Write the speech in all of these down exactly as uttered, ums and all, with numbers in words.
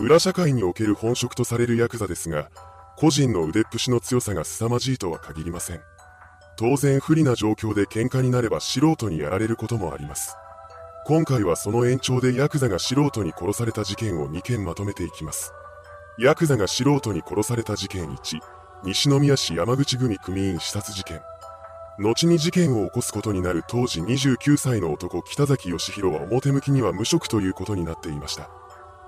裏社会における本職とされるヤクザですが、個人の腕っぷしの強さが凄まじいとは限りません。当然不利な状況で喧嘩になれば素人にやられることもあります。今回はその延長でヤクザが素人に殺された事件をにけんまとめていきます。ヤクザが素人に殺された事件いち、西宮市山口組組員刺殺事件。後に事件を起こすことになる当時にじゅうきゅうさいの男北崎義弘は表向きには無職ということになっていました。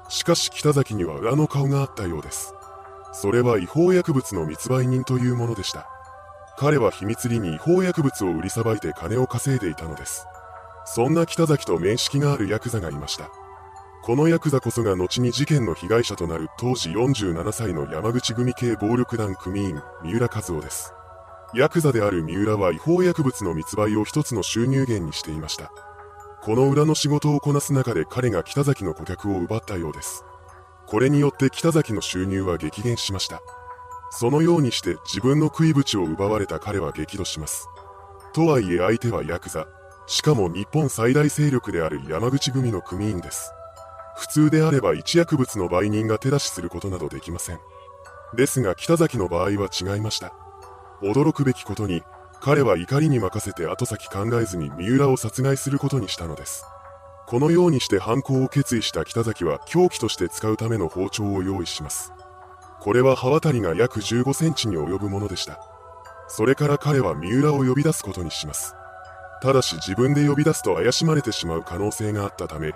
しかし北崎には裏の顔があったようです。それは違法薬物の密売人というものでした。彼は秘密裏に違法薬物を売りさばいて金を稼いでいたのです。そんな北崎と面識があるヤクザがいました。このヤクザこそが後に事件の被害者となる当時よんじゅうななさいの山口組系暴力団組員、三浦和夫です。ヤクザである三浦は違法薬物の密売を一つの収入源にしていました。この裏の仕事をこなす中で彼が北崎の顧客を奪ったようです。これによって北崎の収入は激減しました。そのようにして自分の食い口を奪われた彼は激怒します。とはいえ相手はヤクザ。しかも日本最大勢力である山口組の組員です。普通であれば一薬物の売人が手出しすることなどできません。ですが北崎の場合は違いました。驚くべきことに、彼は怒りに任せて後先考えずに三浦を殺害することにしたのです。このようにして犯行を決意した北崎は凶器として使うための包丁を用意します。これは刃渡りが約じゅうごセンチに及ぶものでした。それから彼は三浦を呼び出すことにします。ただし自分で呼び出すと怪しまれてしまう可能性があったため、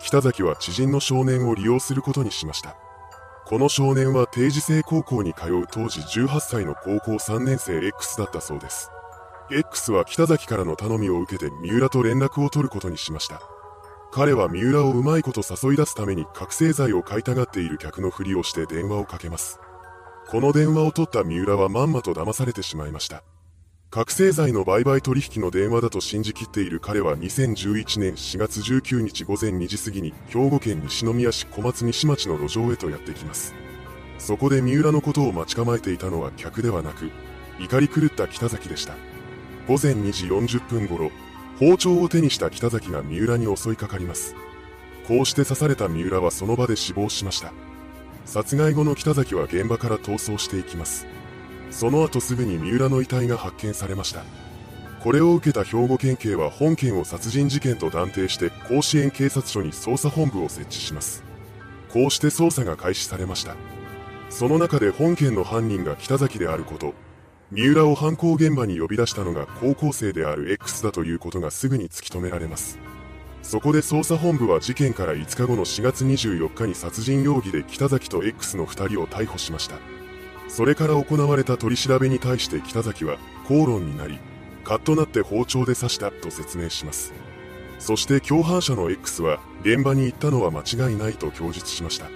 北崎は知人の少年を利用することにしました。この少年は定時制高校に通う当時じゅうはっさいの高校さんねんせい X だったそうです。X は北崎からの頼みを受けて三浦と連絡を取ることにしました。彼は三浦をうまいこと誘い出すために覚醒剤を買いたがっている客のふりをして電話をかけます。この電話を取った三浦はまんまと騙されてしまいました。覚醒剤の売買取引の電話だと信じきっている彼はにせんじゅういちねんしがつじゅうくにちごぜんにじ過ぎに兵庫県西宮市小松西町の路上へとやってきます。そこで三浦のことを待ち構えていたのは客ではなく、怒り狂った北崎でした。ごぜんにじよんじゅっぷん頃、包丁を手にした北崎が三浦に襲いかかります。こうして刺された三浦はその場で死亡しました。殺害後の北崎は現場から逃走していきます。その後すぐに三浦の遺体が発見されました。これを受けた兵庫県警は本件を殺人事件と断定して甲子園警察署に捜査本部を設置します。こうして捜査が開始されました。その中で本件の犯人が北崎であること、三浦を犯行現場に呼び出したのが高校生である X だということがすぐに突き止められます。そこで捜査本部は事件からいつかごのしがつにじゅうよっかに殺人容疑で北崎と X のふたりを逮捕しました。それから行われた取り調べに対して北崎は口論になり、カッとなって包丁で刺したと説明します。そして共犯者の X は現場に行ったのは間違いないと供述しました。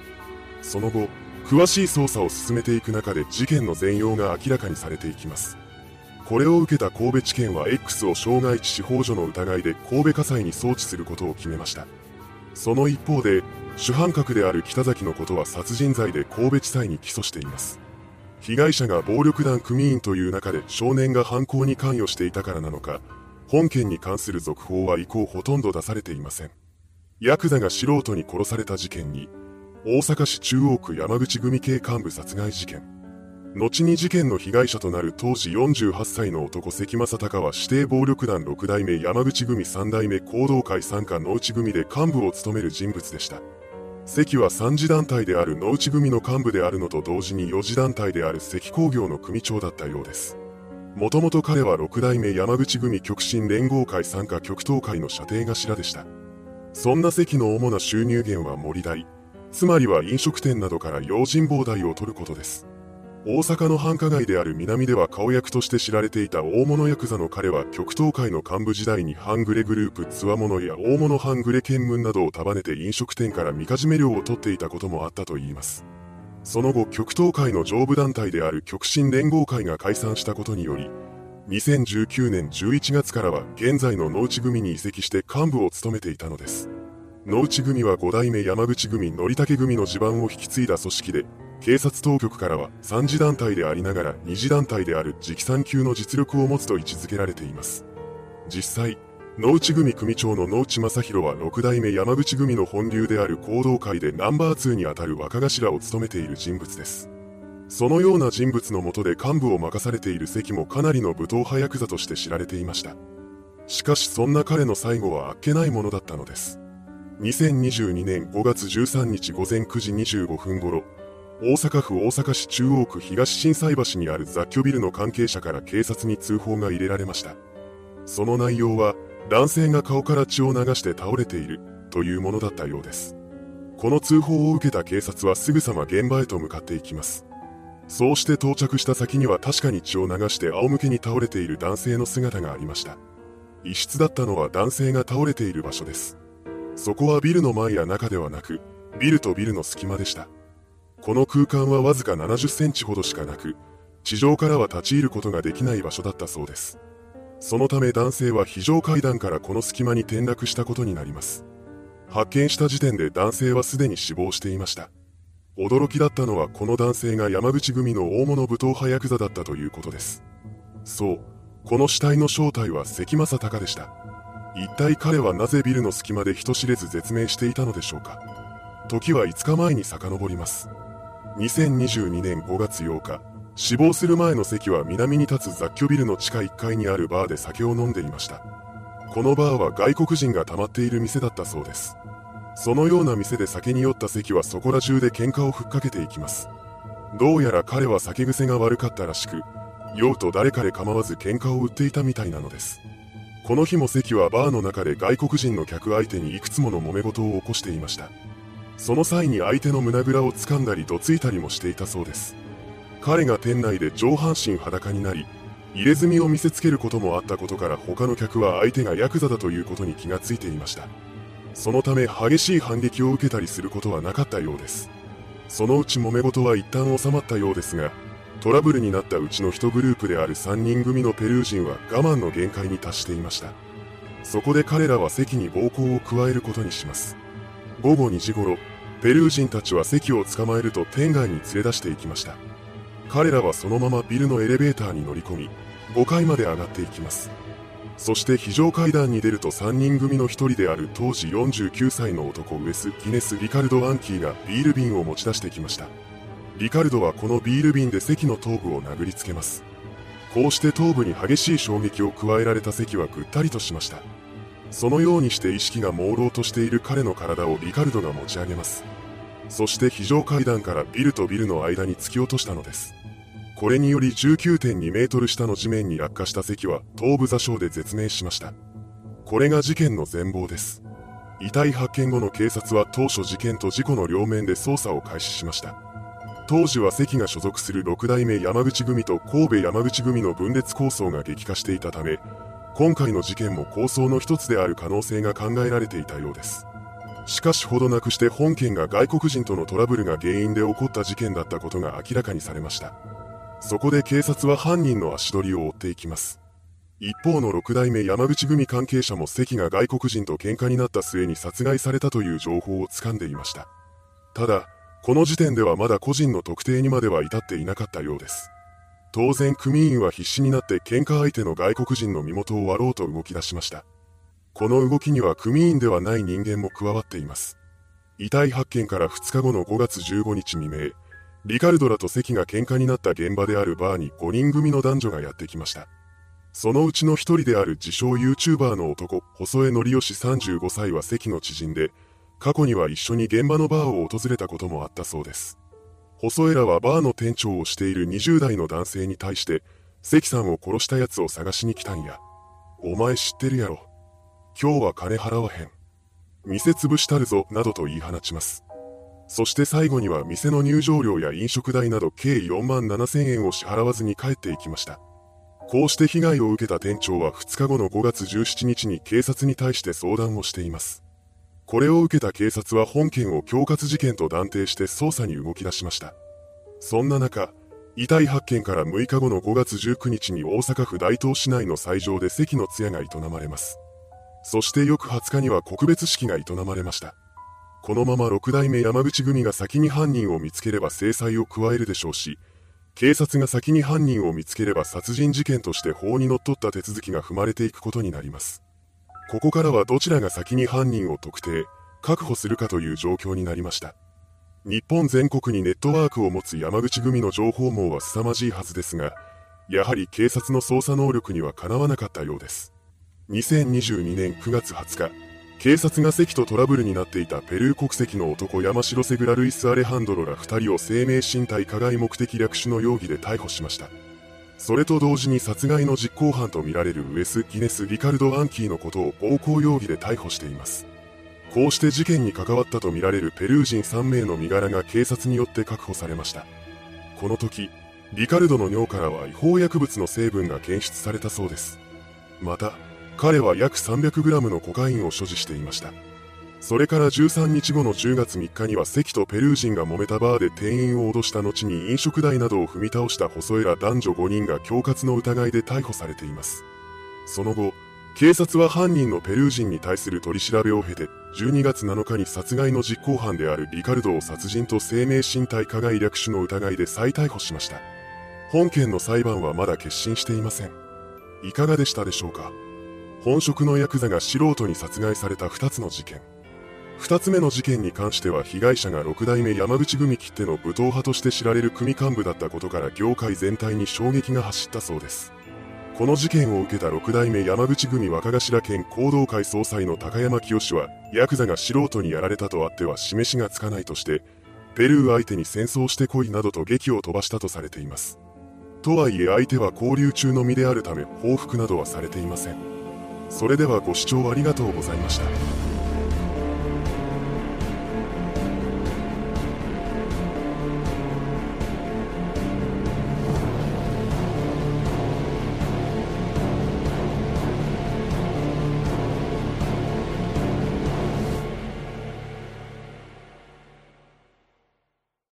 その後、詳しい捜査を進めていく中で事件の全容が明らかにされていきます。これを受けた神戸地検は X を傷害致死幇助の疑いで神戸家裁に送致することを決めました。その一方で、主犯格である北崎のことは殺人罪で神戸地裁に起訴しています。被害者が暴力団組員という中で少年が犯行に関与していたからなのか、本件に関する続報は以降ほとんど出されていません。ヤクザが素人に殺された事件に、大阪市中央区山口組系幹部殺害事件。後に事件の被害者となる当時よんじゅうはっさいの男関正隆は指定暴力団ろくだいめ山口組さんだいめ行動会傘下野内組で幹部を務める人物でした。関はさん次団体である野内組の幹部であるのと同時によん次団体である関工業の組長だったようです。もともと彼はろくだいめ山口組極真連合会傘下極東会の射程頭でした。そんな関の主な収入源は盛り代、つまりは飲食店などから用心棒代を取ることです。大阪の繁華街である南では顔役として知られていた大物ヤクザの彼は極東会の幹部時代に半グレグループつわものや大物半グレ見聞などを束ねて飲食店からみかじめ料を取っていたこともあったといいます。その後極東会の上部団体である極真連合会が解散したことにより、にせんじゅうきゅうねんじゅういちがつからは現在の野内組に移籍して幹部を務めていたのです。野内組はごだいめ山口組則武組の地盤を引き継いだ組織で、警察当局からはさん次団体でありながらに次団体である直参級の実力を持つと位置づけられています。実際、農地組組長の農地正弘は六代目山口組の本流である弘道会でナンバーツーにあたる若頭を務めている人物です。そのような人物の下で幹部を任されている関もかなりの武闘派ヤクザとして知られていました。しかしそんな彼の最後はあっけないものだったのです。にせんにじゅうにねんごがつじゅうさんにちごぜんくじにじゅうごふんごろ、大阪府大阪市中央区東心斎橋にある雑居ビルの関係者から警察に通報が入れられました。その内容は、男性が顔から血を流して倒れているというものだったようです。この通報を受けた警察はすぐさま現場へと向かっていきます。そうして到着した先には確かに血を流して仰向けに倒れている男性の姿がありました。異質だったのは男性が倒れている場所です。そこはビルの前や中ではなく、ビルとビルの隙間でした。この空間はわずかななじゅっセンチほどしかなく、地上からは立ち入ることができない場所だったそうです。そのため男性は非常階段からこの隙間に転落したことになります。発見した時点で男性はすでに死亡していました。驚きだったのはこの男性が山口組の大物武闘派ヤクザだったということです。そう、この死体の正体は関正隆でした。一体彼はなぜビルの隙間で人知れず絶命していたのでしょうか。時はいつかまえに遡ります。にせんにじゅうにねんごがつようか、死亡する前の関は南に立つ雑居ビルの地下いっかいにあるバーで酒を飲んでいました。このバーは外国人が溜まっている店だったそうです。そのような店で酒に酔った関はそこら中で喧嘩をふっかけていきます。どうやら彼は酒癖が悪かったらしく、酔うと誰かで構わず喧嘩を売っていたみたいなのです。この日も関はバーの中で外国人の客相手にいくつもの揉め事を起こしていました。その際に相手の胸ぐらを掴んだりどついたりもしていたそうです。彼が店内で上半身裸になり、入れ墨を見せつけることもあったことから他の客は相手がヤクザだということに気がついていました。そのため激しい反撃を受けたりすることはなかったようです。そのうち揉め事は一旦収まったようですが、トラブルになったうちの一グループであるさんにんぐみのペルー人は我慢の限界に達していました。そこで彼らは関に暴行を加えることにします。ごごにじごろ、ペルー人たちは関を捕まえると店外に連れ出していきました。彼らはそのままビルのエレベーターに乗り込み、ごかいまで上がっていきます。そして非常階段に出るとさんにんぐみのひとりである当時よんじゅうきゅうさいの男ウエス・ギネス・リカルド・アンキーがビール瓶を持ち出してきました。リカルドはこのビール瓶で関の頭部を殴りつけます。こうして頭部に激しい衝撃を加えられた関はぐったりとしました。そのようにして意識が朦朧としている彼の体をリカルドが持ち上げます。そして非常階段からビルとビルの間に突き落としたのです。これにより じゅうきゅうてんにメートル下の地面に落下した関は頭部挫傷で絶命しました。これが事件の全貌です。遺体発見後の警察は当初事件と事故の両面で捜査を開始しました。当時は関が所属する六代目山口組と神戸山口組の分裂抗争が激化していたため、今回の事件も抗争の一つである可能性が考えられていたようです。しかしほどなくして本件が外国人とのトラブルが原因で起こった事件だったことが明らかにされました。そこで警察は犯人の足取りを追っていきます。一方の六代目山口組関係者も関が外国人と喧嘩になった末に殺害されたという情報を掴んでいました。ただ、この時点ではまだ個人の特定にまでは至っていなかったようです。当然組員は必死になって喧嘩相手の外国人の身元を割ろうと動き出しました。この動きには組員ではない人間も加わっています。遺体発見からふつかごのごがつじゅうごにち未明、リカルドらと関が喧嘩になった現場であるバーにごにんぐみの男女がやってきました。そのうちのひとりである自称 ユーチューバー の男、細江則義さんじゅうごさいは関の知人で、過去には一緒に現場のバーを訪れたこともあったそうです。細江らはバーの店長をしているにじゅうだいの男性に対して、関さんを殺したやつを探しに来たんや。お前知ってるやろ。今日は金払わへん。店潰したるぞ、などと言い放ちます。そして最後には店の入場料や飲食代など計よんまんななせんえんを支払わずに帰っていきました。こうして被害を受けた店長はふつかごのごがつじゅうしちにちに警察に対して相談をしています。これを受けた警察は本件を恐喝事件と断定して捜査に動き出しました。そんな中、遺体発見からむいかごのごがつじゅうくにちに大阪府大東市内の斎場で関の通夜が営まれます。そして翌はつかには告別式が営まれました。このまま六代目山口組が先に犯人を見つければ制裁を加えるでしょうし、警察が先に犯人を見つければ殺人事件として法にのっとった手続きが踏まれていくことになります。ここからはどちらが先に犯人を特定、確保するかという状況になりました。日本全国にネットワークを持つ山口組の情報網は凄まじいはずですが、やはり警察の捜査能力にはかなわなかったようです。にせんにじゅうにねんくがつはつか、警察が席とトラブルになっていたペルー国籍の男山城セグラ・ルイス・アレハンドロらふたりを生命身体加害目的略取の容疑で逮捕しました。それと同時に殺害の実行犯とみられるウエス・ギネス・リカルド・アンキーのことを暴行容疑で逮捕しています。こうして事件に関わったとみられるペルー人さんめいの身柄が警察によって確保されました。この時、リカルドの尿からは違法薬物の成分が検出されたそうです。また、彼は約 さんびゃくグラム のコカインを所持していました。それからじゅうさんにちごのじゅうがつみっかには関とペルー人が揉めたバーで店員を脅した後に飲食代などを踏み倒した細江ら男女ごにんが恐喝の疑いで逮捕されています。その後、警察は犯人のペルー人に対する取り調べを経て、じゅうにがつなのかに殺害の実行犯であるリカルドを殺人と生命身体加害略取の疑いで再逮捕しました。本件の裁判はまだ結審していません。いかがでしたでしょうか。本職のヤクザが素人に殺害されたふたつの事件。ふたつめの事件に関しては被害者がろくだいめ山口組きっての武闘派として知られる組幹部だったことから業界全体に衝撃が走ったそうです。この事件を受けたろくだいめ山口組若頭兼行動会総裁の高山清は、ヤクザが素人にやられたとあっては示しがつかないとして、ペルー相手に戦争してこいなどと檄を飛ばしたとされています。とはいえ相手は勾留中の身であるため報復などはされていません。それではご視聴ありがとうございました。